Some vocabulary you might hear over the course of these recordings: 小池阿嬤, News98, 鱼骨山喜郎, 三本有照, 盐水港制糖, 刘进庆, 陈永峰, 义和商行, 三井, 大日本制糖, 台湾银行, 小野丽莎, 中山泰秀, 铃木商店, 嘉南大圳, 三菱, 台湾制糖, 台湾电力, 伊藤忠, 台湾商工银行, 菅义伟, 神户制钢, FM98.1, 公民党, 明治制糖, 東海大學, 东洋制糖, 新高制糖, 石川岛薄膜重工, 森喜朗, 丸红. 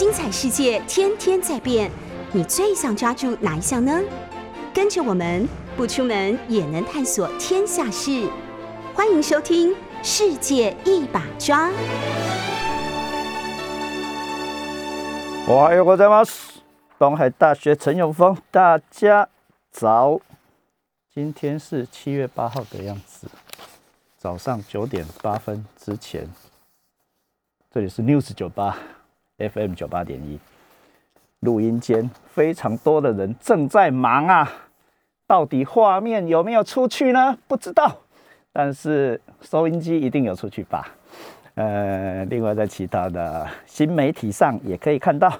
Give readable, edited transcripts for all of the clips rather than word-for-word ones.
精彩世界天天在变，你最想抓住哪一项呢？跟着我们不出门也能探索天下事，欢迎收听《世界一把抓》。おはようございます。东海大学陈永峰，大家早。今天是7月8号的样子，早上9点8分之前。这里是 News98 FM98.1 录音间，非常多的人正在忙啊，到底画面有没有出去呢？不知道，但是收音机一定有出去吧。另外在其他的新媒体上也可以看到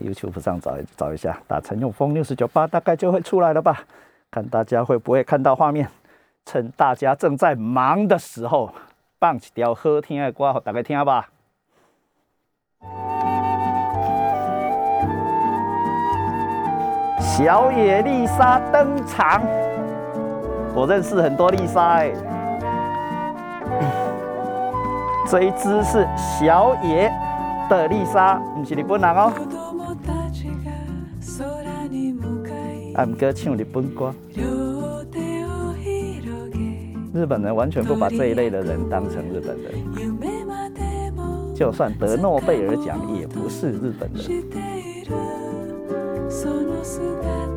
，YouTube 上 找一下，打陈永峰 News98 大概就会出来了吧。看大家会不会看到画面，趁大家正在忙的时候放一条好听的歌给大家听吧。小野丽莎登场，我认识很多丽莎欸。这一支是小野的丽莎，不是日本人哦。不过唱日本歌，日本人完全不把这一类的人当成日本人，就算得诺贝尔奖也不是日本人。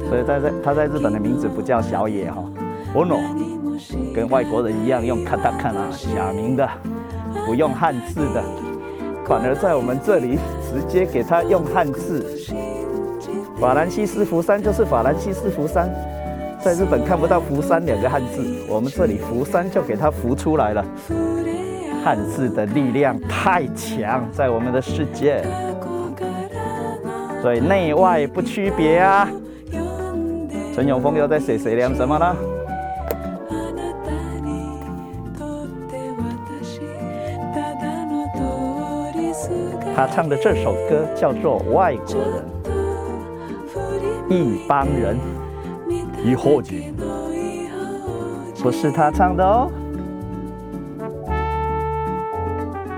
所以他在日本的名字不叫小野哈、哦、，Ono， 跟外国人一样用 katakana 假名的，不用汉字的，反而在我们这里直接给他用汉字。法兰西斯福山就是法兰西斯福山，在日本看不到福山两个汉字，我们这里福山就给他浮出来了。汉字的力量太强，在我们的世界。所以内外不区别啊！陈永峰又在碎碎念什么呢？他唱的这首歌叫做《外国人》，一帮人，一伙人，不是他唱的哦。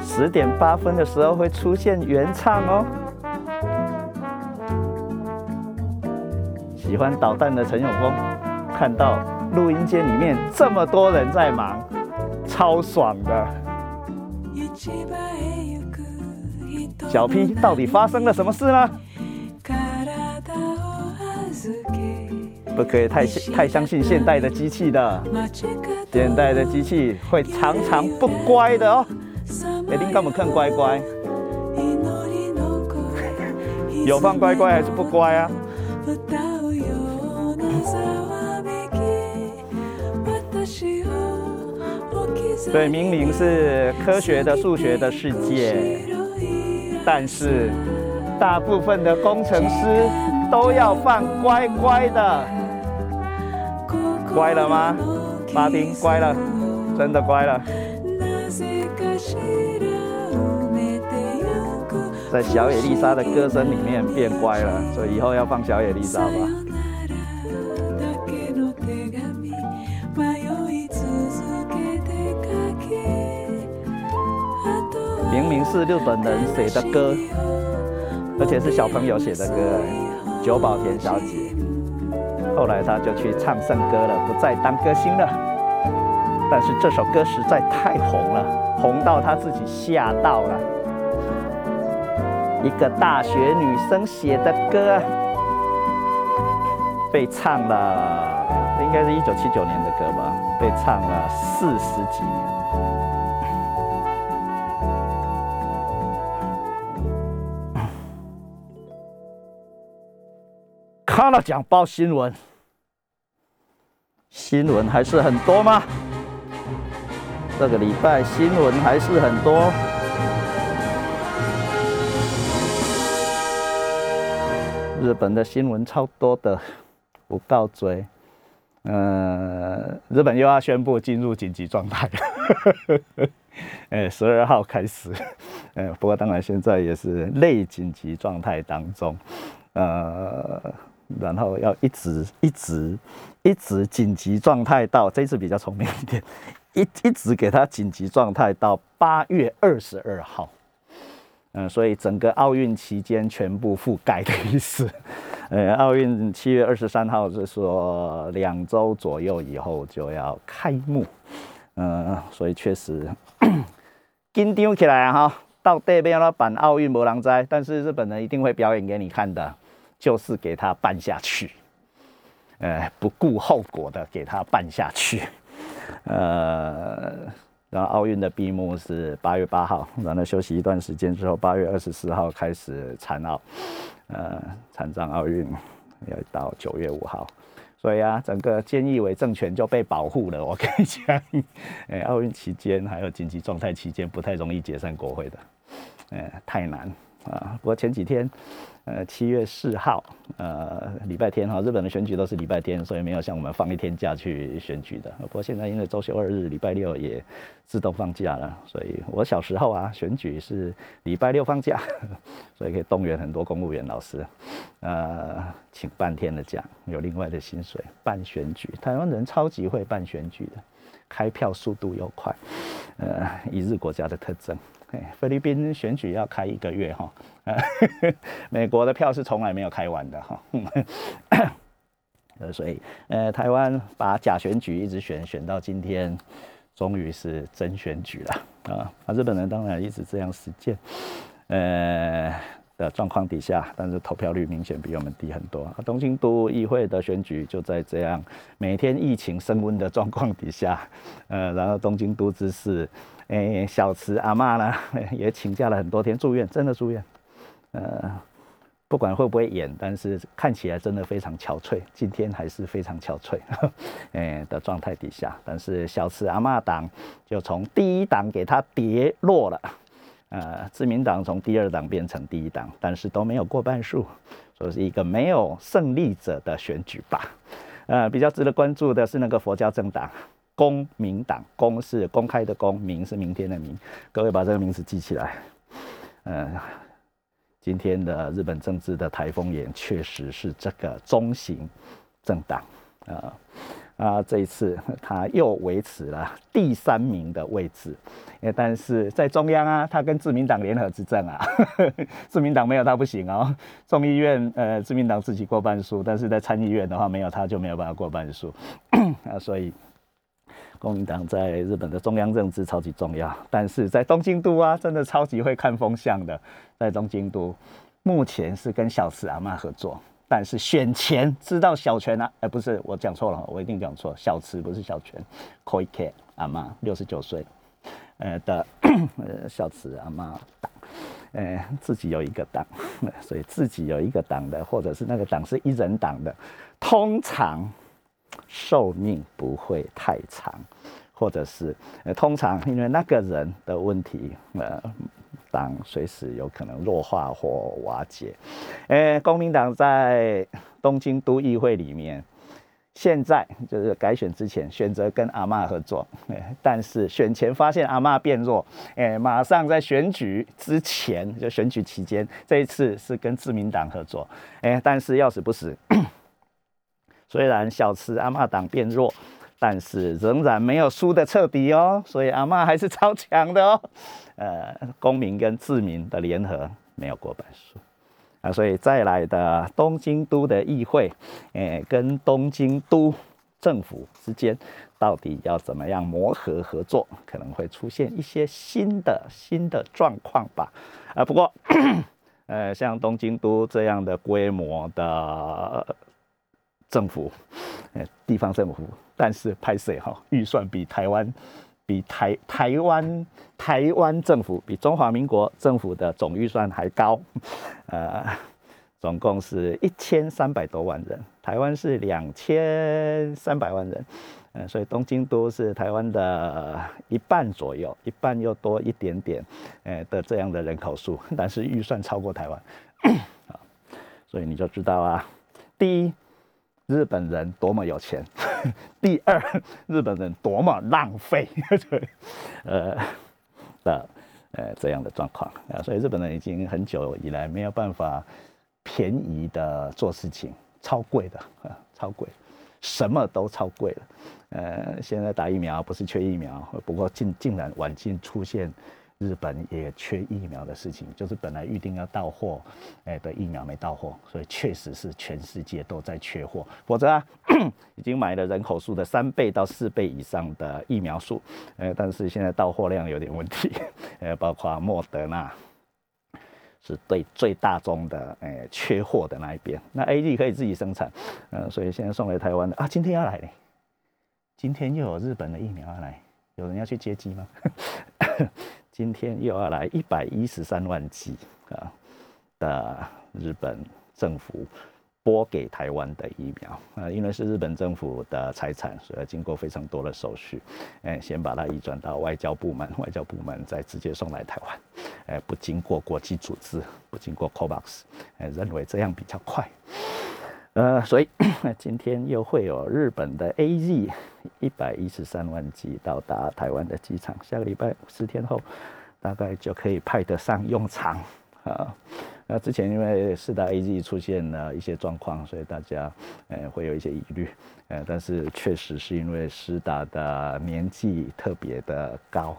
10点8分的时候会出现原唱哦。喜欢捣蛋的陈永峰看到录音间里面这么多人在忙，超爽的。小 P 到底发生了什么事呢？不可以 太相信现代的机器的，现代的机器会常常不乖的哦。你干嘛看乖乖？有放乖乖还是不乖啊？对，明明是科学的、数学的世界，但是大部分的工程师都要放乖乖的。乖了吗？巴丁乖了，真的乖了。在小野丽莎的歌声里面变乖了，所以以后要放小野丽莎吧。明明是日本人写的歌，而且是小朋友写的歌，久保田小姐。后来她就去唱圣歌了，不再当歌星了。但是这首歌实在太红了，红到她自己吓到了。一个大学女生写的歌，被唱了，应该是1979年的歌吧，被唱了40几年。看了讲报新闻，新闻还是很多吗？这个礼拜新闻还是很多。日本的新闻超多的，我告追。日本又要宣布进入紧急状态了。12号开始。不过当然现在也是类紧急状态当中。然后要一直紧急状态到，这次比较聪明一点，一直给他紧急状态到8月22号。所以整个奥运期间全部覆盖的意思。奥运7月23号是说2周左右以后就要开幕，所以确实紧张起来啊！到底要怎么办奥运没人知，但是日本人一定会表演给你看的，就是给他办下去，不顾后果的给他办下去。然后奥运的闭幕是8月8号，然后休息一段时间之后，8月24号开始残奥，残障奥运要到9月5号，所以啊，整个菅义伟政权就被保护了。我跟你讲，奥运期间还有紧急状态期间不太容易解散国会的，太难啊。不过前几天，7月4号，礼拜天哈，日本的选举都是礼拜天，所以没有像我们放一天假去选举的。不过现在因为周休2日，礼拜六也自动放假了，所以我小时候啊，选举是礼拜六放假，所以可以动员很多公务员老师，请半天的假，有另外的薪水办选举。台湾人超级会办选举的，开票速度又快，一日国家的特征。菲律宾选举要开1个月哈，美国的票是从来没有开完的哈，所以台湾把假选举一直选到今天，终于是真选举了啊！日本人当然一直这样实践，的状况底下，但是投票率明显比我们低很多。东京都议会的选举就在这样每天疫情升温的状况底下，然后东京都知事。小池阿嬤呢也请假了很多天，住院，真的住院。不管会不会演，但是看起来真的非常憔悴，今天还是非常憔悴，的状态底下。但是小池阿嬤党就从第一党给他跌落了，自民党从第2党变成第1党，但是都没有过半数，所以是一个没有胜利者的选举吧。比较值得关注的是那个佛教政党。公民党，公是公开的公，民是明天的民，各位把这个名字记起来。今天的日本政治的台风眼确实是这个中型政党，这一次他又维持了第3名的位置，但是在中央啊，他跟自民党联合执政啊，自民党没有他不行哦。众议院自民党自己过半数，但是在参议院的话没有他就没有办法过半数、所以。公民党在日本的中央政治超级重要，但是在东京都啊，真的超级会看风向的。在东京都，目前是跟小池阿嬤合作，但是选前知道小泉啊，不是我讲错了，我一定讲错，小池不是小泉，小池阿嬤69岁，的小池阿嬤党，自己有一个党，所以自己有一个党的，或者是那个党是1人党的，通常。寿命不会太长，或者是通常因为那个人的问题，党随时有可能弱化或瓦解。公民党在东京都议会里面，现在就是改选之前选择跟阿嬤合作，但是选前发现阿嬤变弱，马上在选举之前就选举期间，这一次是跟自民党合作，但是要死不死。虽然小池阿嬤党变弱，但是仍然没有输的彻底哦，所以阿嬤还是超强的哦。公民跟自民的联合没有过半数啊，所以再来的东京都的议会，跟东京都政府之间到底要怎么样磨合合作，可能会出现一些新的状况吧。不过，像东京都这样的规模的。政府，地方政府，但是拍摄哈预算比台湾，台湾政府比中华民国政府的总预算还高，总共是1300多万人，台湾是2300万人，所以东京都是台湾的1半左右，1半又多一点点，的这样的人口数，但是预算超过台湾，所以你就知道啊，第一。日本人多么有钱，第2，日本人多么浪费，这样的状况，所以日本人已经很久以来没有办法便宜的做事情，超贵的，超贵，什么都超贵了。现在打疫苗不是缺疫苗，不过竟然晚近出现日本也缺疫苗的事情，就是本来预定要到货，的疫苗没到货，所以确实是全世界都在缺货。否则啊，已经买了人口数的3倍到4倍以上的疫苗数，但是现在到货量有点问题，包括莫德纳是对最大宗的，缺货的那一边。那 AZ 可以自己生产，所以现在送来台湾的啊，今天要来嘞，今天又有日本的疫苗要来，有人要去接机吗？今天又要来113万剂的日本政府拨给台湾的疫苗，因为是日本政府的财产，所以要经过非常多的手续，先把它移转到外交部门，外交部门再直接送来台湾，不经过国际组织，不经过 COVAX，认为这样比较快。所以今天又会有日本的 AZ 113万剂到达台湾的机场，下个礼拜10天后，大概就可以派得上用场啊。那之前因为四大 AZ 出现了一些状况，所以大家会有一些疑虑，但是确实是因为施打的年纪特别的高。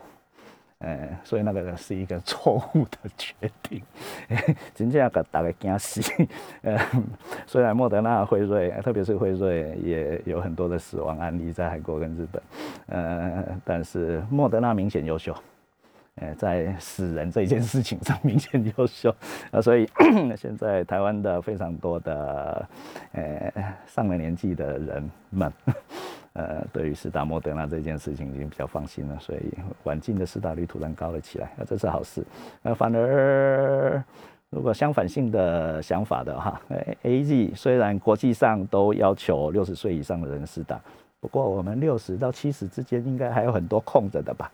所以那个是一个错误的决定，真正把大家惊死。虽然莫德纳、辉瑞，特别是辉瑞也有很多的死亡案例在韩国跟日本，但是莫德纳明显优秀，在死人这件事情上明显优秀，所以现在台湾的非常多的上了年纪的人们，对于施打莫德纳这件事情已经比较放心了，所以晚近的施打率突然高了起来，这是好事。反而如果相反性的想法的哈 ，AZ 虽然国际上都要求60岁以上的人施打，不过我们60到70之间应该还有很多空着的吧？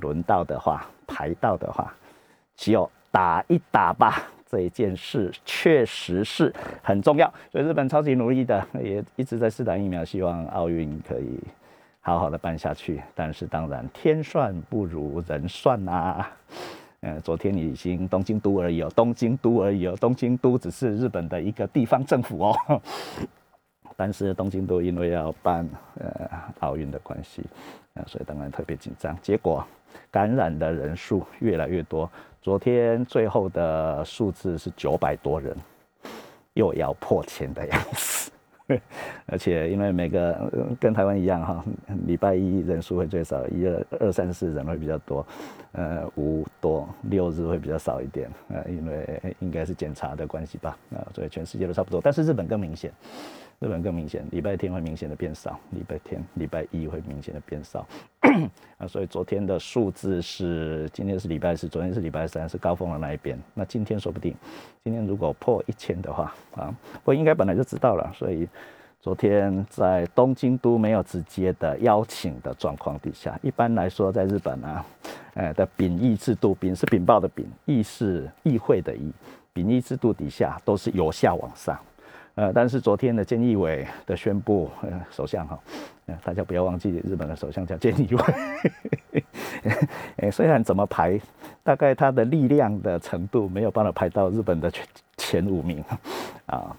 轮到的话，排到的话，只有打一打吧。这一件事确实是很重要，所以日本超级努力的，也一直在施打疫苗，希望奥运可以好好的办下去。但是当然，天算不如人算啊。昨天已经东京都而已哦，东京都只是日本的一个地方政府哦。但是东京都因为要办奥运的关系，所以当然特别紧张。结果感染的人数越来越多，昨天最后的数字是900多人，又要破1000的样子。而且因为每个跟台湾一样哈，礼拜一人数会最少，1、2、3、4人会比较多，5多6日会比较少一点，因为应该是检查的关系吧，所以全世界都差不多，但是日本更明显，礼拜天会明显的变少，礼拜一会明显的变少、所以昨天的数字是，今天是礼拜四，昨天是礼拜三，是高峰的那一边。那今天说不定，今天如果破1000的话啊，我应该本来就知道了，所以昨天在东京都没有直接的邀请的状况底下，一般来说在日本啊，的秉议制度，秉是禀报的秉，议是议会的议，秉议制度底下都是由下往上。但是昨天的菅义伟的宣布，首相哈，大家不要忘记日本的首相叫菅义伟、虽然怎么排，大概他的力量的程度没有办法排到日本的前5名啊，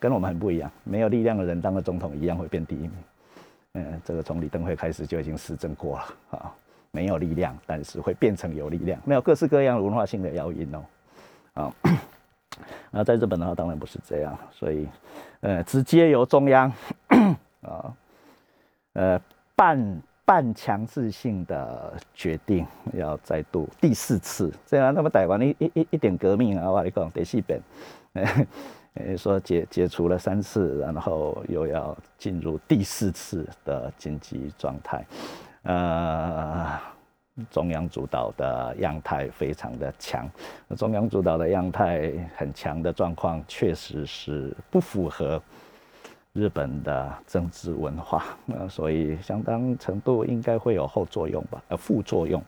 跟我们很不一样，没有力量的人当了总统一样会变第1名，这个从李登辉开始就已经施政过了啊，没有力量，但是会变成有力量，没有各式各样文化性的诱因哦，啊。在日本的话当然不是这样，所以直接由中央半强制性的决定，要再度第4次这样。那么台湾一点革命啊，我跟你说第4遍说解除了3次，然后又要进入第4次的紧急状态，中央主导的样态非常的强，中央主导的样态很强的状况，确实是不符合日本的政治文化，所以相当程度应该会有后作用吧，副作用，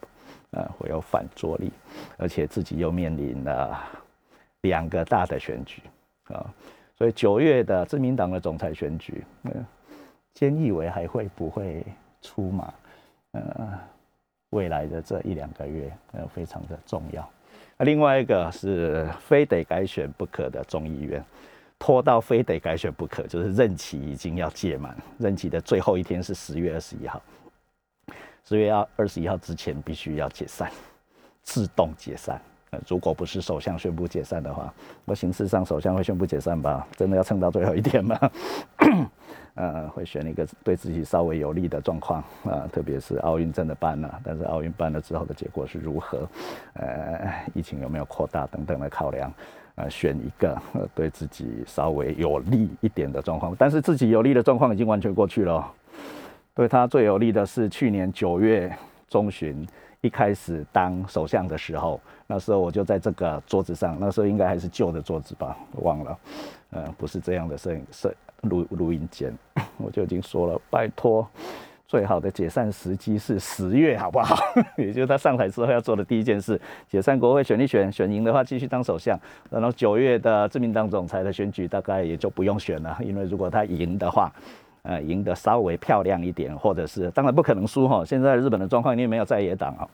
会有反作力，而且自己又面临了2个大的选举啊，所以9月的自民党的总裁选举，菅义伟还会不会出马？未来的这1、2个月，非常的重要。另外一个是非得改选不可的众议院，拖到非得改选不可，就是任期已经要届满，任期的最后一天是10月21号。4月21号之前必须要解散，自动解散。如果不是首相宣布解散的话，我形式上首相会宣布解散吧？真的要撑到最后一天吗？会选一个对自己稍微有利的状况啊，特别是奥运真的办了，但是奥运办了之后的结果是如何？疫情有没有扩大等等的考量，选一个对自己稍微有利一点的状况。但是自己有利的状况已经完全过去了，对他最有利的是去年9月中旬。一开始当首相的时候，那时候我就在这个桌子上，那时候应该还是旧的桌子吧，忘了，不是这样的录音间，我就已经说了，拜托，最好的解散时机是10月，好不好？也就是他上台之后要做的第一件事，解散国会选一选，选赢的话继续当首相，然后9月的自民党总裁的选举大概也就不用选了，因为如果他赢的话。赢得稍微漂亮一点，或者是当然不可能输哈。现在日本的状况，因为没有在野党啊，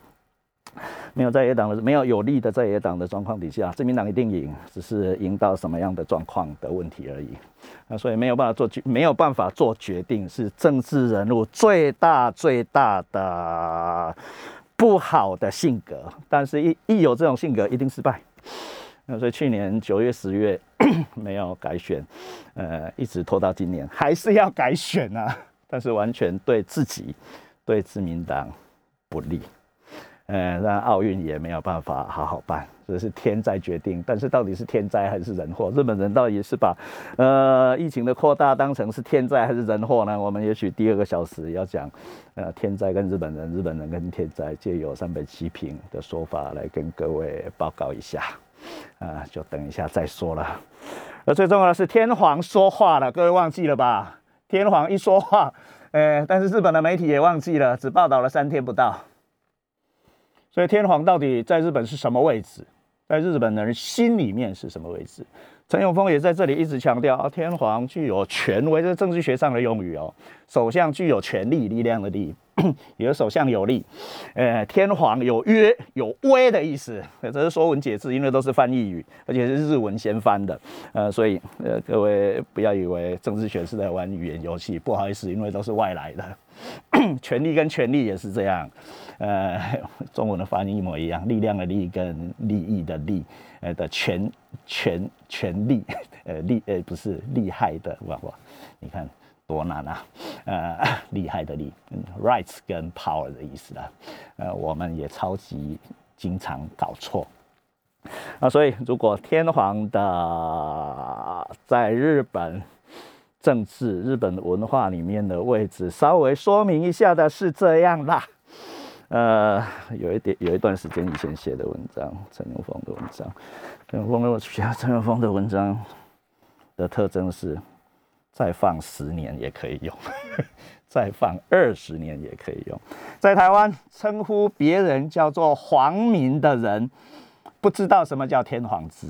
没有有力的在野党的状况底下，自民党一定赢，只是赢到什么样的状况的问题而已。所以没有办法做决定，是政治人物最大的不好的性格。但是一有这种性格，一定失败。所以去年9月、10月没有改选，一直拖到今年，还是要改选啊，但是完全对自己、对自民党不利。那奥运也没有办法好好办，这是天灾决定。但是到底是天灾还是人祸？日本人到底是把疫情的扩大当成是天灾还是人祸呢？我们也许第二个小时要讲天灾跟日本人，日本人跟天灾，借由山本七平的说法来跟各位报告一下。就等一下再说了。而最重要的是天皇说话了，各位忘记了吧？天皇一说话，但是日本的媒体也忘记了，只报道了3天不到。所以天皇到底在日本是什么位置？在日本人心里面是什么位置？陈永峰也在这里一直强调，天皇具有权威，这是政治学上的用语哦。首相具有权力、力量的力，也有首相有力。天皇有约有威的意思，这是说文解字，因为都是翻译语，而且是日文先翻的。所以各位不要以为政治学是在玩语言游戏，不好意思，因为都是外来的。权力跟权力也是这样，中文的发音一模一样，力量的力跟利益的利，的权力，不是厉害的，哇，你看多难啊，厉害的力 ，rights 跟 power 的意思啦，我们也超级经常搞错。所以如果天皇的在日本。政治日本文化里面的位置，稍微说明一下的是这样啦。有一段时间以前写的文章，陈永峰的文章的特征是，再放10年也可以用，再放20年也可以用。在台湾，称呼别人叫做皇民的人，不知道什么叫天皇制。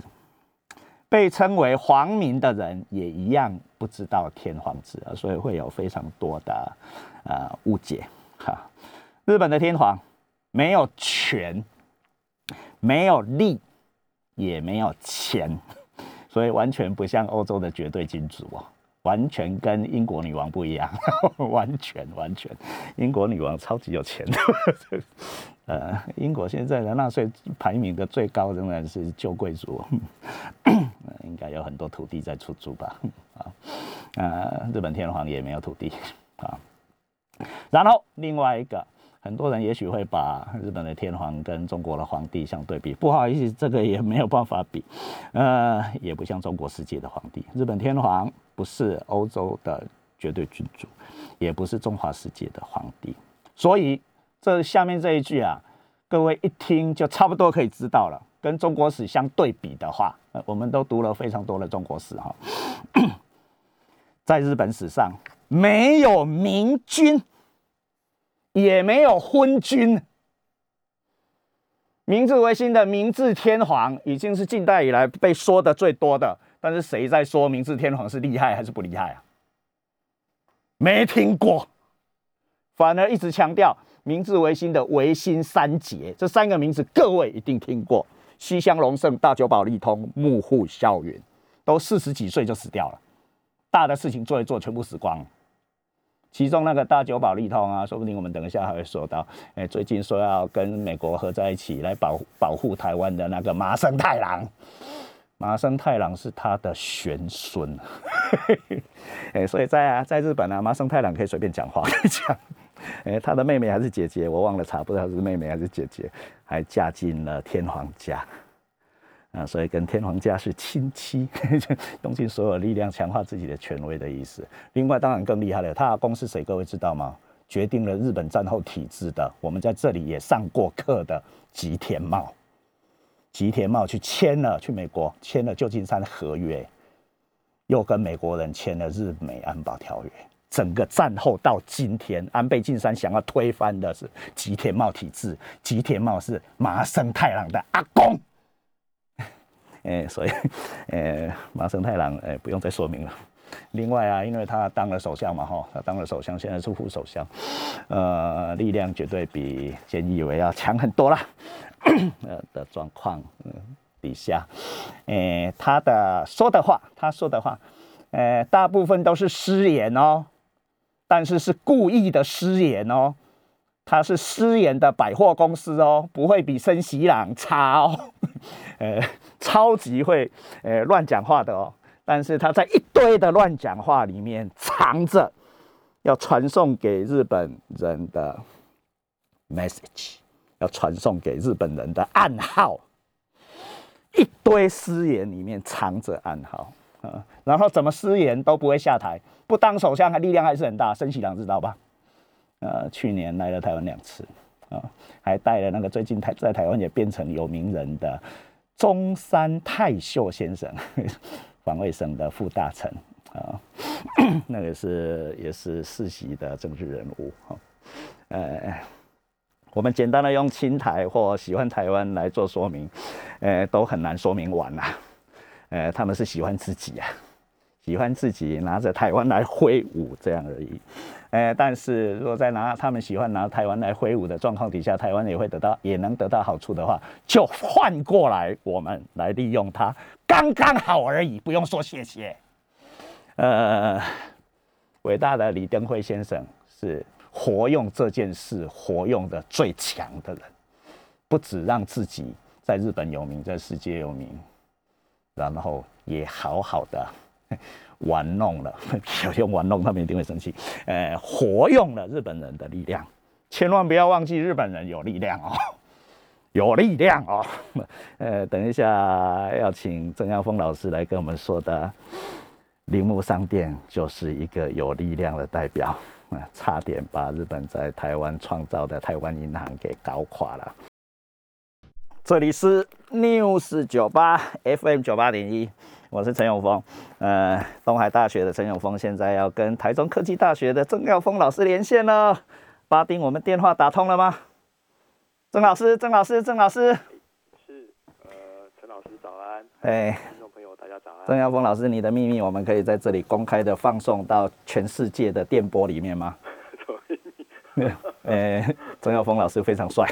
被称为皇民的人也一样不知道天皇制，所以会有非常多的误解哈。日本的天皇没有权，没有力，也没有钱，所以完全不像欧洲的绝对君主哦，完全跟英国女王不一样，完全，英国女王超级有钱的。英国现在的纳税排名的最高仍然是旧贵族，应该有很多土地在出租吧？日本天皇也没有土地啊。然后另外一个，很多人也许会把日本的天皇跟中国的皇帝相对比，不好意思，这个也没有办法比，也不像中国世界的皇帝，日本天皇不是欧洲的绝对君主，也不是中华世界的皇帝，所以。这下面这一句啊，各位一听就差不多可以知道了。跟中国史相对比的话，我们都读了非常多的中国史哈。在日本史上，没有明君，也没有昏君。明治维新的明治天皇已经是近代以来被说的最多的，但是谁在说明治天皇是厉害还是不厉害啊？没听过，反而一直强调。明治维新的维新三杰，这三个名字各位一定听过：西乡隆盛、大久保利通、幕府孝允，都40几岁就死掉了。大的事情做一做，全部死光了。其中那个大久保利通啊，说不定我们等一下还会说到，哎，最近说要跟美国合在一起来保护台湾的那个麻生太郎。麻生太郎是他的玄孙、欸，所以在日本啊，麻生太郎可以随便讲话，可以讲，他的妹妹还是姐姐，我忘了查，不知道是妹妹还是姐姐，还嫁进了天皇家，啊，所以跟天皇家是亲戚，用尽所有力量强化自己的权威的意思。另外，当然更厉害了，他阿公是谁？各位知道吗？决定了日本战后体制的，我们在这里也上过课的吉田茂。吉田茂去美国签了旧金山合约，又跟美国人签了日美安保条约。整个战后到今天，安倍晋三想要推翻的是吉田茂体制，吉田茂是麻生太郎的阿公。所以，麻生太郎，不用再说明了。另外啊，因为他当了首相嘛，哈，他当了首相，现在是副首相，力量绝对比菅义伟要强很多啦。的状况底下，他说的话，大部分都是失言哦，但是是故意的失言哦，他是失言的百货公司哦，不会比森喜朗差哦，超级会乱讲话的哦，但是他在一堆的乱讲话里面藏着要传送给日本人的 message。要传送给日本人的暗号，一堆失言里面藏着暗号，然后怎么失言都不会下台，不当首相力量还是很大。森喜朗知道吧？去年来了台湾2次，还带了那个最近在台湾也变成有名人的中山泰秀先生，防卫省的副大臣，那个也是世袭的政治人物，我们简单的用亲台或喜欢台湾来做说明，都很难说明完啦。他们是喜欢自己啊，喜欢自己拿着台湾来挥舞这样而已。但是如果在他们喜欢拿台湾来挥舞的状况底下，台湾也能得到好处的话，就换过来我们来利用它，刚刚好而已，不用说谢谢。伟大的李登辉先生是。活用这件事，活用的最强的人，不只让自己在日本有名，在世界有名，然后也好好的玩弄了，用玩弄他们一定会生气，活用了日本人的力量，千万不要忘记日本人有力量哦。有力量哦，等一下要请郑耀峰老师来跟我们说的，铃木商店就是一个有力量的代表。差点把日本在台湾创造的台湾银行给搞垮了。这里是 News98 FM98.1， 我是陈永峰。东海大学的陈永峰现在要跟台中科技大学的郑耀峰老师连线了。巴丁，我们电话打通了吗？郑老师。是，陈老师早安。郑耀峰老师，你的秘密我们可以在这里公开的放送到全世界的电波里面吗？郑耀峰老师非常帅、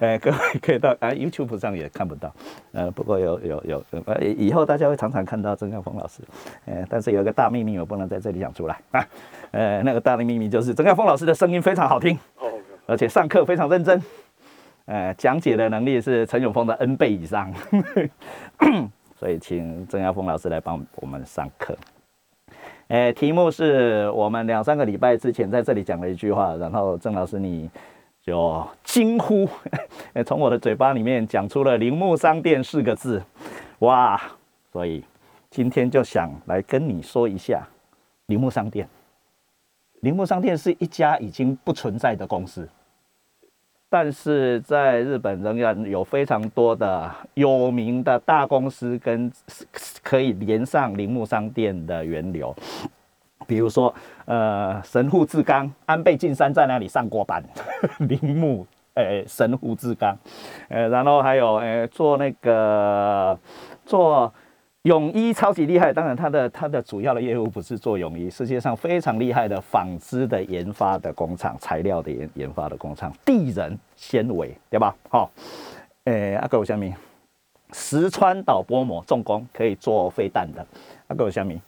各位可以到YouTube 上也看不到，不过有以后大家会常常看到郑耀峰老师，但是有一个大秘密我不能在这里讲出来，那个大的秘密就是郑耀峰老师的声音非常好听，而且上课非常认真，讲解的能力是陈永峰的 N 倍以上，所以请郑耀峰老师来帮我们上课。题目是我们2-3个礼拜之前在这里讲了一句话，然后郑老师你就惊呼，从我的嘴巴里面讲出了“铃木商店”4个字，哇！所以今天就想来跟你说一下铃木商店。铃木商店是一家已经不存在的公司。但是在日本仍然有非常多的有名的大公司跟可以连上铃木商店的源流，比如说神户制钢，安倍晋三在那里上过班，铃木神户制钢，然后还有做泳衣超级厉害，当然它的主要的业务不是做泳衣，世界上非常厉害的纺织的研发的工厂，材料的研发的工厂，地人纤维，对吧？好，阿哥有虾米？石川岛薄膜重工可以做飞弹的，阿哥有虾米？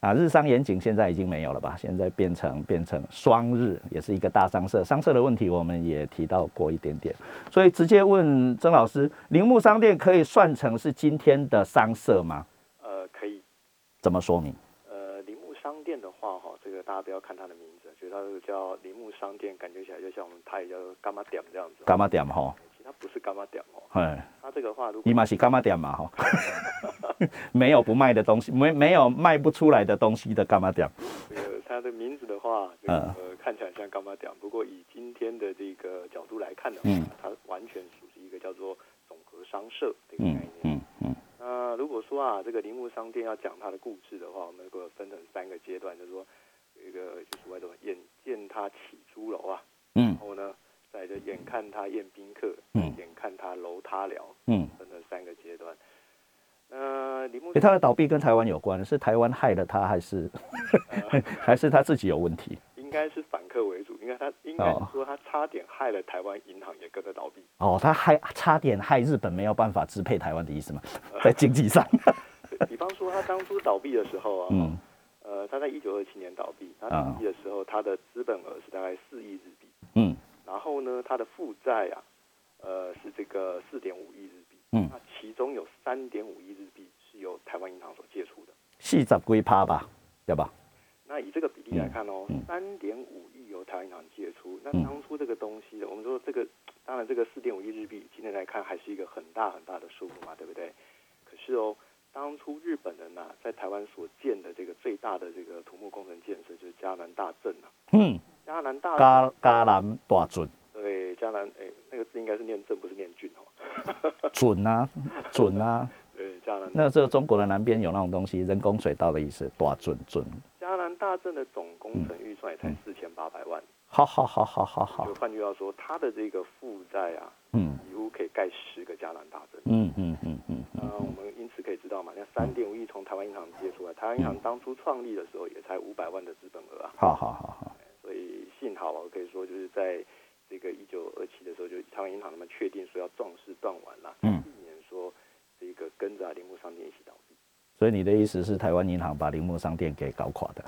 啊，日商延景现在已经没有了吧？现在变成双日，也是一个大商社。商社的问题我们也提到过一点点，所以直接问曾老师，铃木商店可以算成是今天的商社吗？可以。怎么说明？铃木商店的话，哈，这个大家不要看它的名字，觉得它叫铃木商店，感觉起来就像我们台语叫干嘛点这样子。干嘛点哈？其实它不是干嘛点哦。哎，它这个话如果你嘛是干嘛点嘛哈。没有不卖的东西，没有卖不出来的东西的干嘛店。它的名字的话，看起来像干嘛店，不过以今天的这个角度来看的话，它完全属于一个叫做总和商社的一个概念。那如果说啊，这个铃木商店要讲它的故事的话，我们可分成三个阶段，就是说一个就是所谓的眼见它起朱楼啊，然后呢，再就眼看它宴宾客，眼看它楼他聊，分成三个阶段。他的倒闭跟台湾有关，是台湾害了他，还是还是他自己有问题？应该是反客为主，应该说他差点害了台湾银行也跟着倒闭。哦，他差点害日本没有办法支配台湾的意思吗？在经济上，比方说他当初倒闭的时候啊，他在1927年倒闭，他倒闭的时候，他的资本额是大概4亿日币，然后呢，他的负债啊，是这个4.5亿日币。那其中有3.5亿日币是由台湾银行所借出的，40几%吧，对吧？那以这个比例来看哦，3.5亿由台湾银行借出，那当初这个东西，我们说这个，当然这个4.5亿日币，今天来看还是一个很大很大的数目嘛，对不对？可是哦，当初日本人啊，在台湾所建的这个最大的这个土木工程建设就是嘉南大圳啊，嘉南大圳。对，嘉南，那个字应该是念“镇”，不是念“郡”哦。准啊，准啊。对，嘉南。那这个中国的南边有那种东西，人工水道的意思，大准准。嘉南大圳的总工程预算也才4800万。好。就换句话说，它的这个负债啊，几乎可以盖10个嘉南大圳。我们因此可以知道嘛，那3.5亿从台湾银行借出来，台湾银行当初创立的时候也才500万的资本额啊。好。所以幸好我可以说就是在这个1927的时候，就台湾银行他们确定说要壮士断腕了，避免说这个跟着铃木商店一起倒闭。所以你的意思是，台湾银行把铃木商店给搞垮的？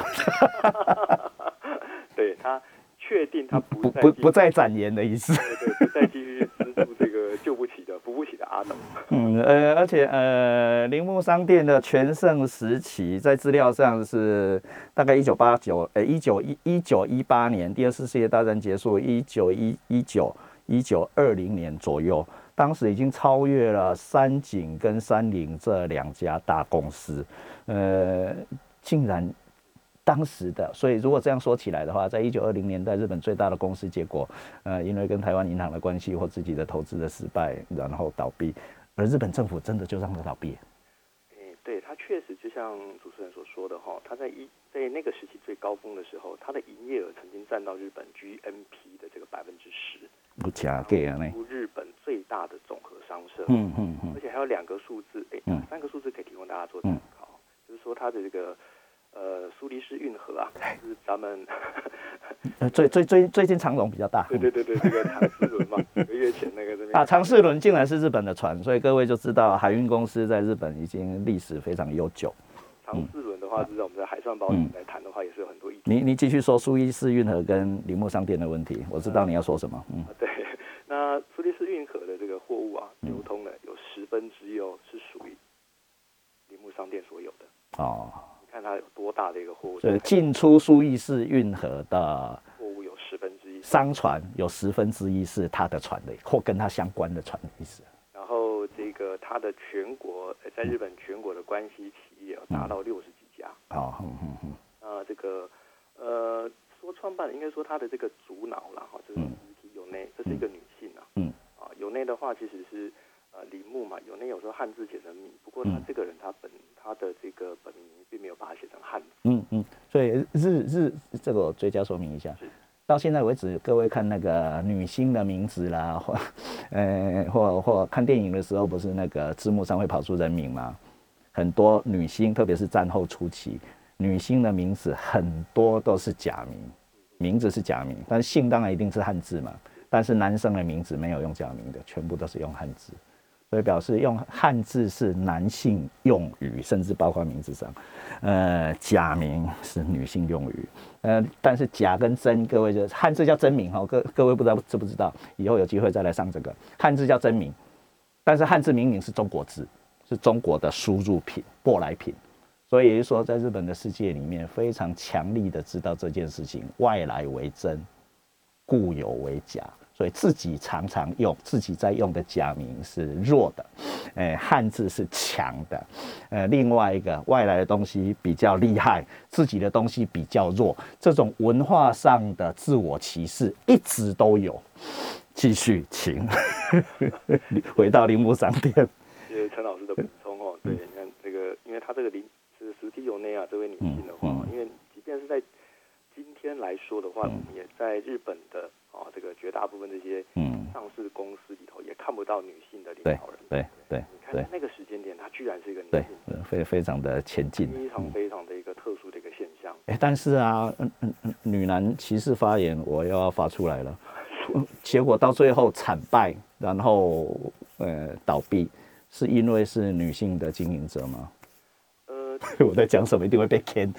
对，他确定他不再展延的意思，对，不再继续资助这个救不起的、扶不起的阿斗。而且铃木商店的全盛时期，在资料上是大概1918年，第二次世界大战结束，1920年左右，当时已经超越了三井跟三菱这2家大公司，竟然。当时的，所以如果这样说起来的话，在1920年代，日本最大的公司结果，因为跟台湾银行的关系或自己的投资的失败，然后倒闭，而日本政府真的就让它倒闭。对，它确实就像主持人所说的哈，它在那个时期最高峰的时候，它的营业额曾经占到日本 GNP 的这个10%，不假给啊，日本最大的总和商社，而且还有2个数字，3个数字可以提供大家做参考，就是说它的这个。苏黎世运河啊，就是咱们最近长荣比较大。对，这个长世轮嘛，1个月前那个这边啊，长世轮竟然是日本的船，所以各位就知道海运公司在日本已经历史非常悠久。长世轮的话，就是我们在海上保险来谈的话，也是有很多议题。你继续说苏黎世运河跟铃木商店的问题，我知道你要说什么。对，那苏黎世运河的这个货物啊，流通呢有1/10哦，是属于铃木商店所有的。哦。看它有多大的一个货物，对，进出苏伊士运河的货物有1/10，商船有1/10是它的船的或跟它相关的船的意思。然后这个它的全国，在日本全国的关系企业达到60几家。那这个说创办人应该说它的这个主脑啦，就是有内，这是一个女性啊。有内的话其实是。铃木嘛，有那有时候汉字写成米，不过他这个人他的这个本名并没有把它写成汉字。所以日这个我追加说明一下，到现在为止，各位看那个女星的名字啦，或看电影的时候，不是那个字幕上会跑出人名吗？很多女星，特别是战后初期，女星的名字很多都是假名，名字是假名，但是姓当然一定是汉字嘛。但是男生的名字没有用假名的，全部都是用汉字。所以表示用汉字是男性用语，甚至包括名字上，假名是女性用语，但是假跟真，各位就汉字叫真名哈，各位不知道知不知道？以后有机会再来上这个汉字叫真名，但是汉字明明是中国字，是中国的输入品、舶来品，所以也就是说，在日本的世界里面，非常强力的知道这件事情，外来为真，固有为假。所以自己常常用自己在用的假名是弱的，汉字是强的，另外一个外来的东西比较厉害，自己的东西比较弱，这种文化上的自我歧视一直都有。继续请回到铃木商店，谢谢陈老师的补充哦。对，你看这个，因为他这个零是19内啊，这位女性的话，因为即便是在今天来说的话，你也在日本的。哦，这个绝大部分这些上市公司里头也看不到女性的领导人。对，你看那个时间点，它居然是一个女性，非常的前进，非常的一个特殊的一个现象。但是啊，女男歧视发言我又要发出来了，结果到最后惨败，然后倒闭，是因为是女性的经营者吗？我在讲什么一定会被坑。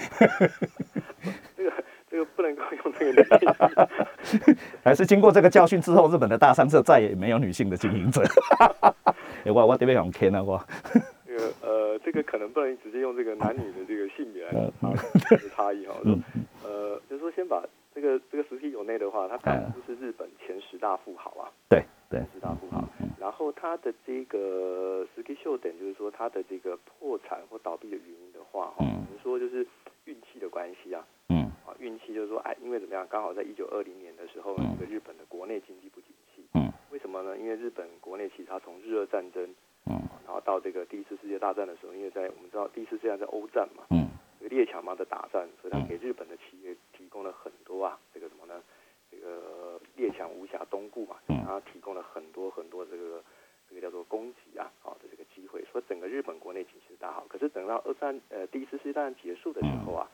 这个不能够用这个来比喻，还是经过这个教训之后，日本的大商社再也没有女性的经营者。我这边用 K 呢，我这个可能不能直接用这个男女的这个性别来差异哈。就是说先把这个实体有内的话，他当然就是日本前10大富豪啊。对对，10大富豪。然后他的这个实体秀点，就是说他的这个破产或倒闭的原因的话，哈，我们说就是运气的关系啊。运气就是说，因为怎么样，刚好在1920年的时候，这个日本的国内经济不景气。为什么呢？因为日本国内其实它从日俄战争，然后到这个第一次世界大战的时候，因为我们知道第一次世界大战欧战嘛，这个列强嘛的打战，所以它给日本的企业提供了很多这个什么呢？这个列强无暇东顾嘛，它提供了很多很多这个叫做供给的这个机会，所以整个日本国内景气大好。可是等到第一次世界大战结束的时候啊，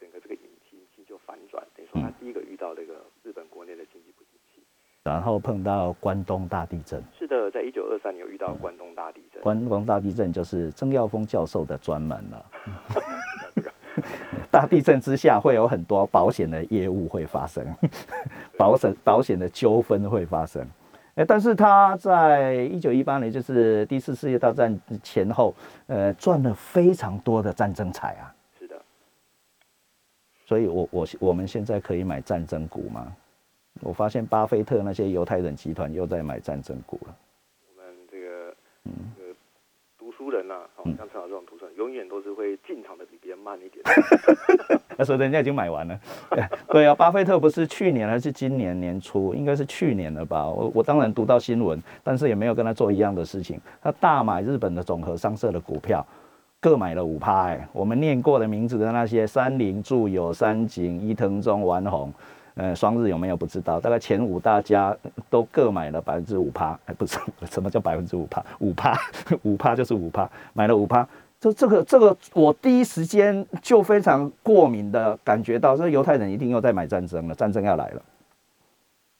整个这个经济就反转，等于说他第一个遇到这个日本国内的经济不景气，然后碰到关东大地震。是的，在1923年有遇到关东大地震。关东大地震就是曾耀峰教授的专门了。大地震之下会有很多保险的业务会发生，保险的纠纷会发生。但是他在1918年，就是第四次世界大战前后，赚了非常多的战争财啊。所以我们现在可以买战争股吗？我发现巴菲特那些犹太人集团又在买战争股了。我们这个读书人啊，像陈老这种读书人，永远都是会进场的比别人慢一点。那时候人家已经买完了。对啊，巴菲特不是去年还是今年年初，应该是去年了吧？我当然读到新闻，但是也没有跟他做一样的事情。他大买日本的总和商社的股票。各买了5%，我们念过的名字的那些三菱、住友、三井、伊藤忠、丸红，双日有没有不知道？大概前5大家都各买了5%，不是什么叫5%？5%就是5%，买了5%。这个我第一时间就非常过敏的感觉到，这犹太人一定又在买战争了，战争要来了。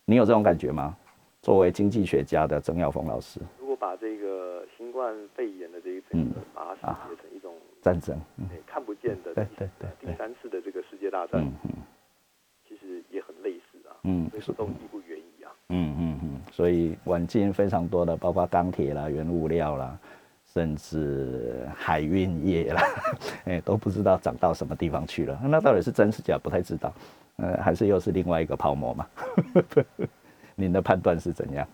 你有这种感觉吗？作为经济学家的曾耀峰老师，如果把这个新冠肺炎的这一整个把它理解成一种战争，看不见的，第3次的这个世界大战，其实也很类似啊，所以都亦步亦趋啊，所以晚近非常多的，包括钢铁啦、原物料啦，甚至海运业啦，都不知道涨到什么地方去了，那到底是真是假不太知道，还是又是另外一个泡沫嘛。您的判断是怎样？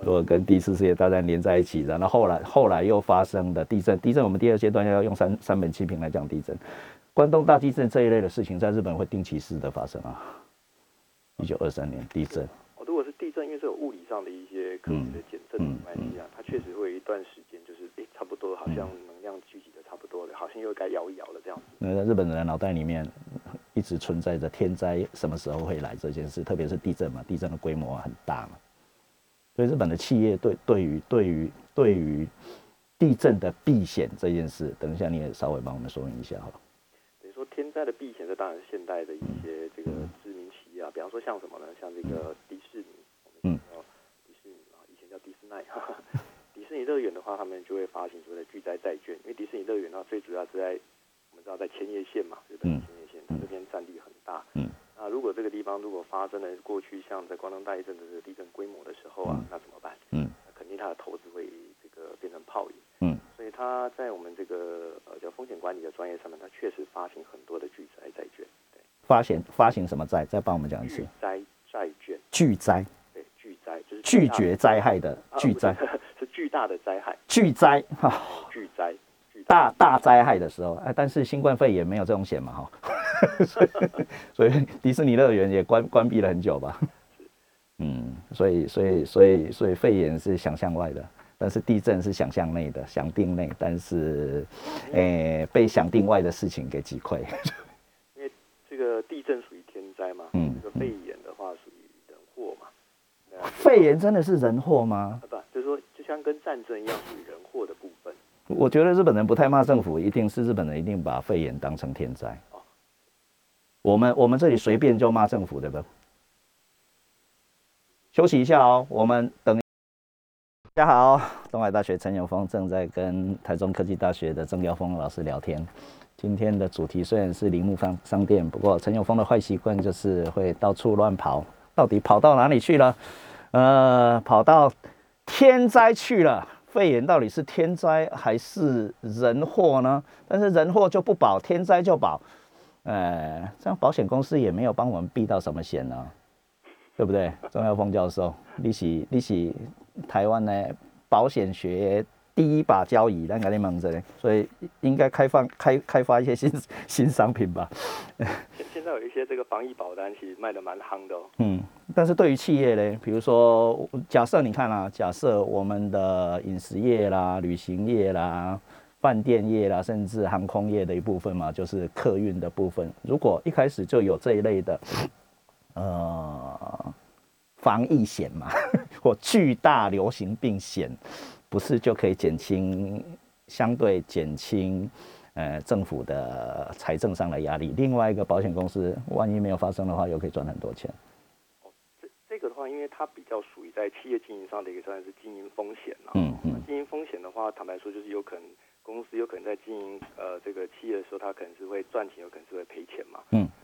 如果跟第一次世界大战连在一起，然后后来又发生的地震，我们第二阶段要用三本七平来讲地震，关东大地震这一类的事情，在日本会定期式的发生啊。1923年地震，如果是地震，因为是有物理上的一些科学的检测的关系啊，它确实会有一段时间，就是差不多好像能量聚集的差不多了，好像又该摇一摇了这样子。那在日本人的脑袋里面，一直存在着天灾什么时候会来这件事，特别是地震嘛，地震的规模很大嘛，所以日本的企业对于地震的避险这件事，等一下你也稍微帮我们说明一下好了。等于说天灾的避险，这当然是现代的一些这个知名企业啊，比方说像什么呢？像这个迪士尼，我们以前叫迪士尼，以前叫迪士奈，迪士尼乐园的话，他们就会发行所谓的巨灾债券，因为迪士尼乐园呢最主要是在我们知道在千叶县嘛，日本的千叶县，它这边占地很大。那如果这个地方如果发生了过去像在关东大地震的地震规模的时候啊，那怎么办？肯定它的投资会这个变成泡影。所以它在我们这个叫风险管理的专业上面，它确实发行很多的巨灾债券。对，发行什么债？再帮我们讲一次。巨灾债券。巨灾。对，巨灾就是拒绝灾害的巨灾，是巨大的灾害。巨灾哈。巨灾。大灾害的时候，但是新冠肺炎没有这种险嘛，所以迪士尼乐园也关闭了很久吧。所以肺炎是想象外的，但是地震是想象内的，想定内，但是被想定外的事情给击溃。因为这个地震属于天灾嘛，这个肺炎的话属于人祸嘛。肺炎真的是人祸吗？不，就是说就像跟战争一样属于人祸的部分。我觉得日本人不太骂政府，一定是日本人一定把肺炎当成天灾。我们这里随便就骂政府，对吧？休息一下哦，我们等一下。大家好，东海大学陈永峰正在跟台中科技大学的郑耀峰老师聊天。今天的主题虽然是铃木商店，不过陈永峰的坏习惯就是会到处乱跑，到底跑到哪里去了？跑到天灾去了。肺炎到底是天灾还是人祸呢？但是人祸就不保，天灾就保。这样保险公司也没有帮我们避到什么险呢、啊，对不对？钟耀峰教授，你是台湾的保险学第一把交椅，咱跟你问一下，所以应该开发一些新商品吧。现在有一些这个防疫保单其实卖的蛮夯的哦。但是对于企业呢，比如说假设你看啦、啊，假设我们的饮食业啦、旅行业啦、饭店业啦，甚至航空业的一部分嘛，就是客运的部分。如果一开始就有这一类的防疫险嘛，或巨大流行病险，不是就可以相对减轻政府的财政上的压力？另外一个保险公司万一没有发生的话，又可以赚很多钱。这个的话，因为它比较属于在企业经营上的一个算是经营风险啦、啊。经营风险的话，坦白说就是有可能公司有可能在经营这个企业的时候，它可能是会赚钱，有可能是会赔钱嘛。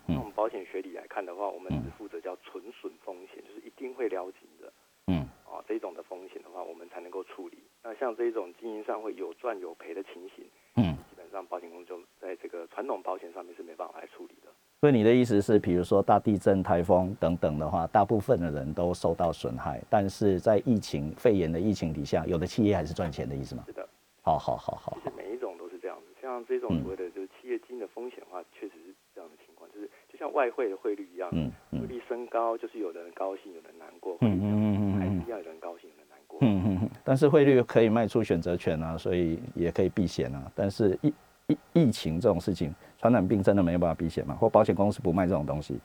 那我们保险学理来看的话，我们只负责叫纯损风险，就是一定会了解的。这一种的风险的话，我们才能够处理。那像这一种经营上会有赚有赔的情形，基本上保险公司在这个传统保险上面是没办法来处理的。所以你的意思是，比如说大地震、台风等等的话，大部分的人都受到损害，但是在肺炎的疫情底下，有的企业还是赚钱的意思吗？是的。好。其实每一种都是这样子，像这种所谓的就是企业经营的风险的话，确实是这样的情况，就是就像外汇的汇率一样，汇率升高，就是有的人高兴，有的人难过。要有人高兴，有人难过。但是汇率可以卖出选择权啊，所以也可以避险啊。但是疫情这种事情，传染病真的没有办法避险嘛？或保险公司不卖这种东西。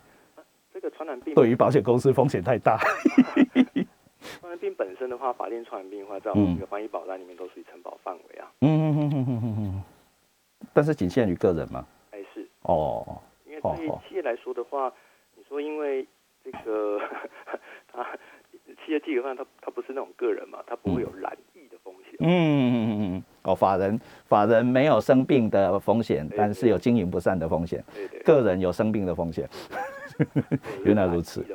这个传染病对于保险公司风险太大。传染病本身的话，法定传染病的话，在我们这个防疫保单里面都属于承保范围啊。但是仅限于个人吗？是。因为对于企业来说的话，你说因为这个它。企业基本上它不是那种个人嘛，它不会有染疫的风险。法人没有生病的风险，但是有经营不善的风险。个人有生病的风险。原来如此。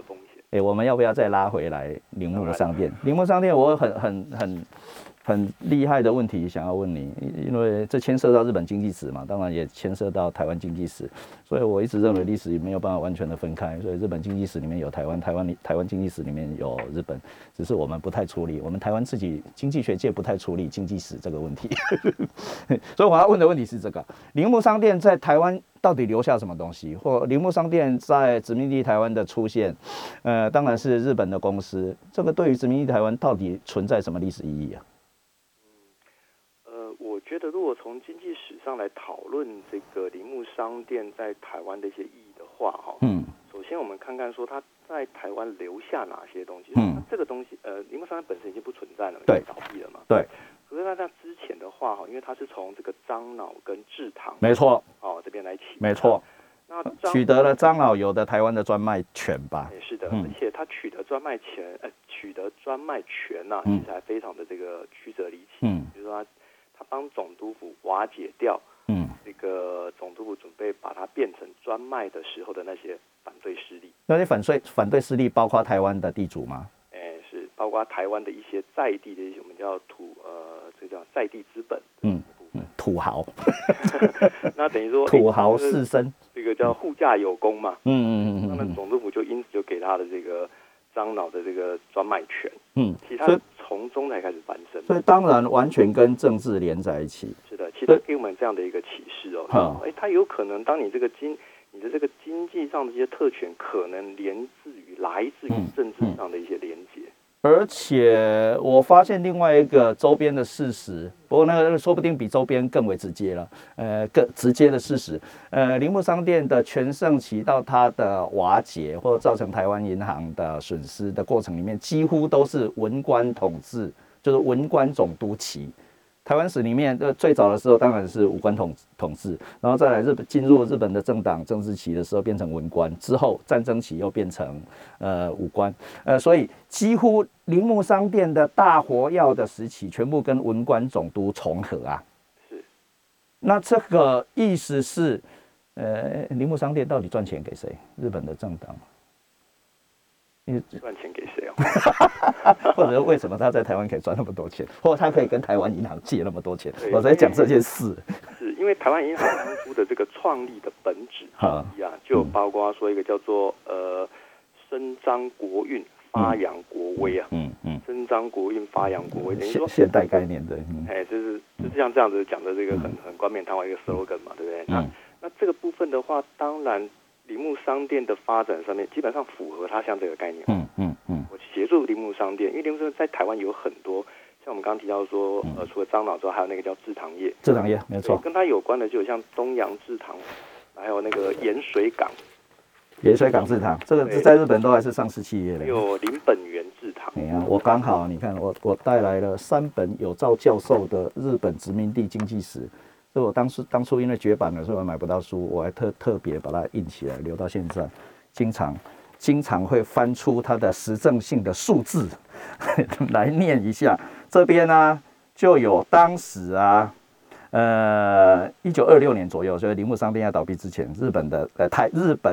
我们要不要再拉回来铃木商店？铃木商店，我有很厉害的问题想要问你，因为这牵涉到日本经济史嘛，当然也牵涉到台湾经济史，所以我一直认为历史没有办法完全的分开，所以日本经济史里面有台湾，台湾经济史里面有日本，只是我们不太处理，我们台湾自己经济学界不太处理经济史这个问题，所以我要问的问题是这个：铃木商店在台湾到底留下什么东西，或铃木商店在殖民地台湾的出现，当然是日本的公司，这个对于殖民地台湾到底存在什么历史意义啊？我觉得如果从经济史上来讨论这个铃木商店在台湾的一些意义的话，首先我们看看说它在台湾留下哪些东西。这个东西，铃木商店本身已经不存在了，已经倒闭了嘛。对。所以在它之前的话，因为它是从这个樟脑跟制糖，没错，这边来起，没错。那取得了樟脑油的台湾的专卖权吧？是的，而且它取得专卖权，其实还非常的这个曲折离奇。嗯，比如说他帮总督府瓦解掉，嗯，这个总督府准备把它变成专卖的时候的那些反对势力。那些反对势力包括台湾的地主吗？是包括台湾的一些在地的一些我们叫这个叫在地资本，嗯。土豪那等于说土豪士绅，这个叫护驾有功嘛，嗯，那么总督府就因此就给他的这个樟脑的这个专卖权，嗯，其他从中才开始翻身，所以当然完全跟政治连在一起，是的，其实给我们这样的一个启示哦，它有可能当你这个你的这个经济上的一些特权可能来自于政治上的一些连结，而且我发现另外一个周边的事实，不过那个说不定比周边更为直接了，更直接的事实，铃木商店的全盛期到它的瓦解或造成台湾银行的损失的过程里面，几乎都是文官统治，就是文官总督期。台湾史里面，最早的时候当然是武官统治，然后再来进入日本的政党政治期的时候变成文官，之后战争期又变成武官，所以几乎铃木商店的大活跃的时期全部跟文官总督重合啊。是。那这个意思是，铃木商店到底赚钱给谁？日本的政党。赚钱给谁哦？或者为什么他在台湾可以赚那么多钱，或者他可以跟台湾银行借那么多钱？我在讲这件事，是因为台湾银行当初的这个创立的本质之一啊，就包括说一个叫做伸张国运、发扬国威啊，伸张国运、发扬国威，等于说现代概念的，就是像这样子讲的这个很冠冕堂皇一个 slogan 嘛，对不对？那这个部分的话，当然。铃木商店的发展上面基本上符合它像这个概念，我协助铃木商店，因为铃木商店在台湾有很多，像我们刚刚提到说，除了樟脑之外还有那个叫制糖业，没错，跟它有关的就有像东洋制糖，还有那个盐水港制糖，这个在日本都还是上市企业的，还有林本源制糖。哎呀，我刚好你看我带来了三本有照教授的日本殖民地经济史，所以我当初因为绝版了，所以我买不到书，我还特别把它印起来，留到现在，经常会翻出它的实证性的数字来念一下。这边呢就有当时啊，1926年左右，所以铃木商店要倒闭之前，日本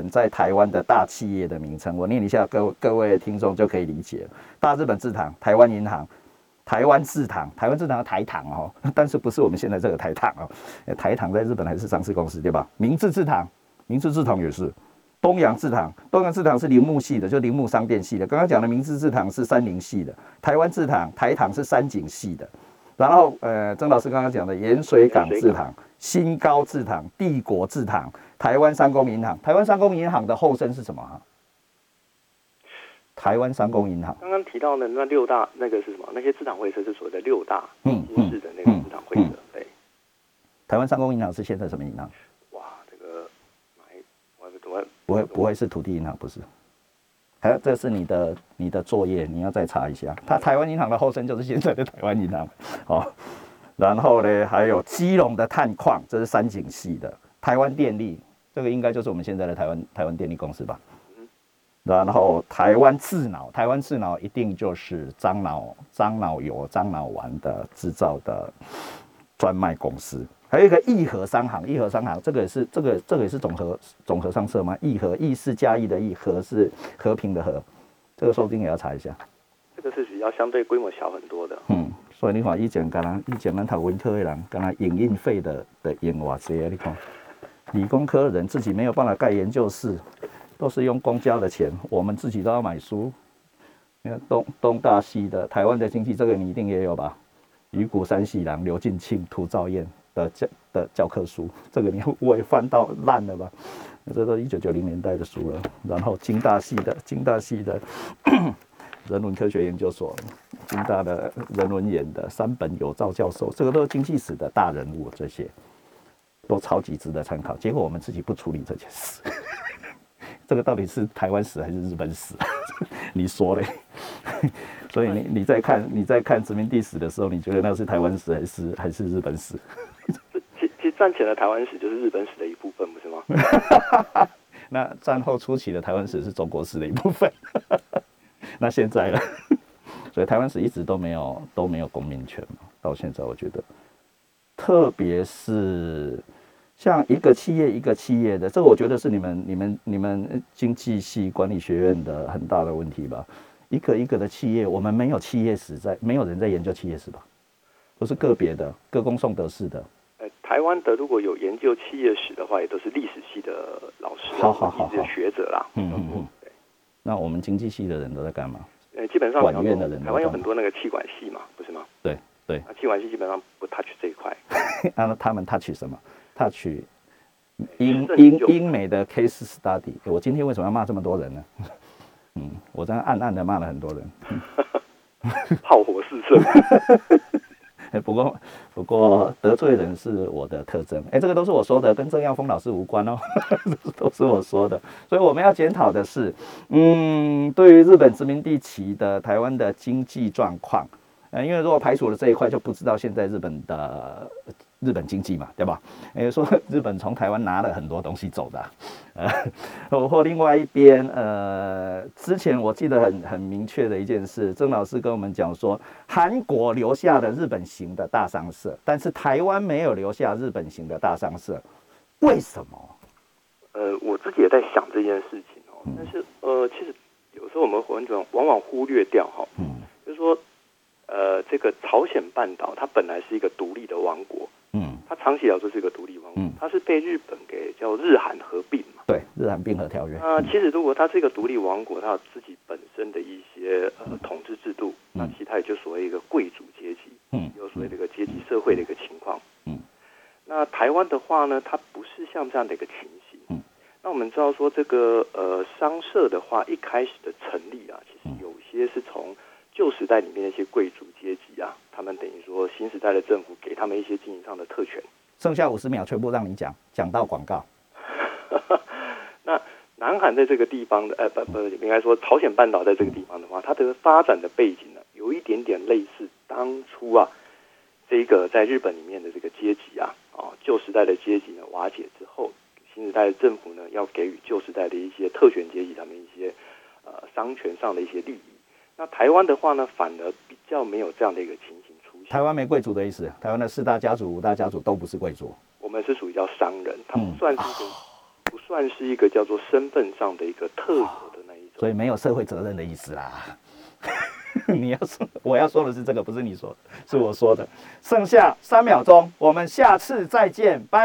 在台湾的大企业的名称，我念一下，各位听众就可以理解了：大日本制糖、台湾银行。台湾制糖的台糖哦，但是不是我们现在这个台糖哦，台糖在日本还是上市公司对吧？明治制糖也是，东洋制糖是铃木系的，就铃木商店系的。刚刚讲的明治制糖是三菱系的，台湾制糖台糖是三井系的。然后曾老师刚刚讲的盐水港制糖、新高制糖、帝国制糖、台湾商工银行的后身是什么啊？台湾商工银行刚刚提到的那六大，那个是什么？那些制糖会社是所谓的六大金氏的那个制糖会社。对，台湾商工银行是现在什么银行？哇，这个不会是土地银行，不是？还这是你的作业，你要再查一下。它台湾银行的后身就是现在的台湾银行。哦，然后呢，还有基隆的探矿，这是三井系的。台湾电力，这个应该就是我们现在的台湾电力公司吧？然后台湾制脑一定就是樟脑油、樟脑丸的制造的专卖公司。还有一个义和商行，这个也是总和上社吗？义是嘉义的义，和是和平的和，这个说不定也要查一下。这个是比较相对规模小很多的。嗯，所以你看以前咱读文科的人，干那营运费的用偌济啊？你看，理工科人自己没有办法盖研究室。都是用公家的钱，我们自己都要买书。你看东大系的台湾的经济，这个你一定也有吧？鱼骨山喜郎、刘进庆、涂兆燕的教科书，这个你我也翻到烂了吧？这都1990年代的书了。然后京大系的人文科学研究所，京大的人文研的三本有照教授，这个都是经济史的大人物，这些都超级值得参考。结果我们自己不处理这件事。这个到底是台湾史还是日本史？你说嘞？所以你在看殖民地史的时候，你觉得那是台湾史还是日本史？其实战前的台湾史就是日本史的一部分，不是吗？那战后初期的台湾史是中国史的一部分。那现在了，所以台湾史一直都没有公民权嘛。到现在我觉得，特别是像一个企业一个企业的，这个我觉得是你们经济系管理学院的很大的问题吧。一个一个的企业，我们没有企业史，在没有人在研究企业史吧，都是个别的歌功颂德式的。台湾的如果有研究企业史的话，也都是历史系的老师、历史学者啦。嗯，对。那我们经济系的人都在干嘛？基本上管院的人，台湾有很多那个企管系嘛，不是吗？对对。那企管系基本上不 touch 这一块。那他们 touch 什么？ touch 英美的 case study。我今天为什么要骂这么多人呢？嗯，我这样暗暗的骂了很多人，炮火四射。不过得罪人是我的特征，这个都是我说的，跟郑耀峰老师无关哦，都是我说的。所以我们要检讨的是，对于日本殖民地期的台湾的经济状况，因为如果排除了这一块，就不知道现在日本经济嘛，对吧？说日本从台湾拿了很多东西走的，或另外一边，之前我记得很明确的一件事，郑老师跟我们讲说，韩国留下的日本型的大商社，但是台湾没有留下日本型的大商社，为什么？我自己也在想这件事情哦，但是其实有时候我们往往忽略掉哈，就是说。这个朝鲜半岛它本来是一个独立的王国，它长期来说是一个独立王国，它是被日本给叫日韩合并嘛，对，日韩并合条约。那其实如果它是一个独立王国，它有自己本身的一些统治制度，那其他也就所谓一个贵族阶级，有所谓这个阶级社会的一个情况。那台湾的话呢，它不是像这样的一个情形。那我们知道说这个商社的话，一开始的成立啊，其实有些是从旧时代里面那些贵族阶级啊，他们等于说新时代的政府给他们一些经营上的特权。剩下50秒全部让你讲到广告。那南韩在这个地方的，应该说朝鲜半岛在这个地方的话，它的发展的背景呢，有一点点类似当初啊，这个在日本里面的这个阶级啊，旧时代的阶级呢瓦解之后，新时代的政府呢要给予旧时代的一些特权阶级他们一些商权上的一些利益。那台湾的话呢，反而比较没有这样的一个情形出现。台湾没贵族的意思，台湾的4大家族、5大家族都不是贵族，我们是属于叫商人，他不算是一个叫做身份上的一个特有的那一种，所以没有社会责任的意思啦。你要说，我要说的是这个，不是你说的，是我说的。剩下3秒钟，我们下次再见，拜。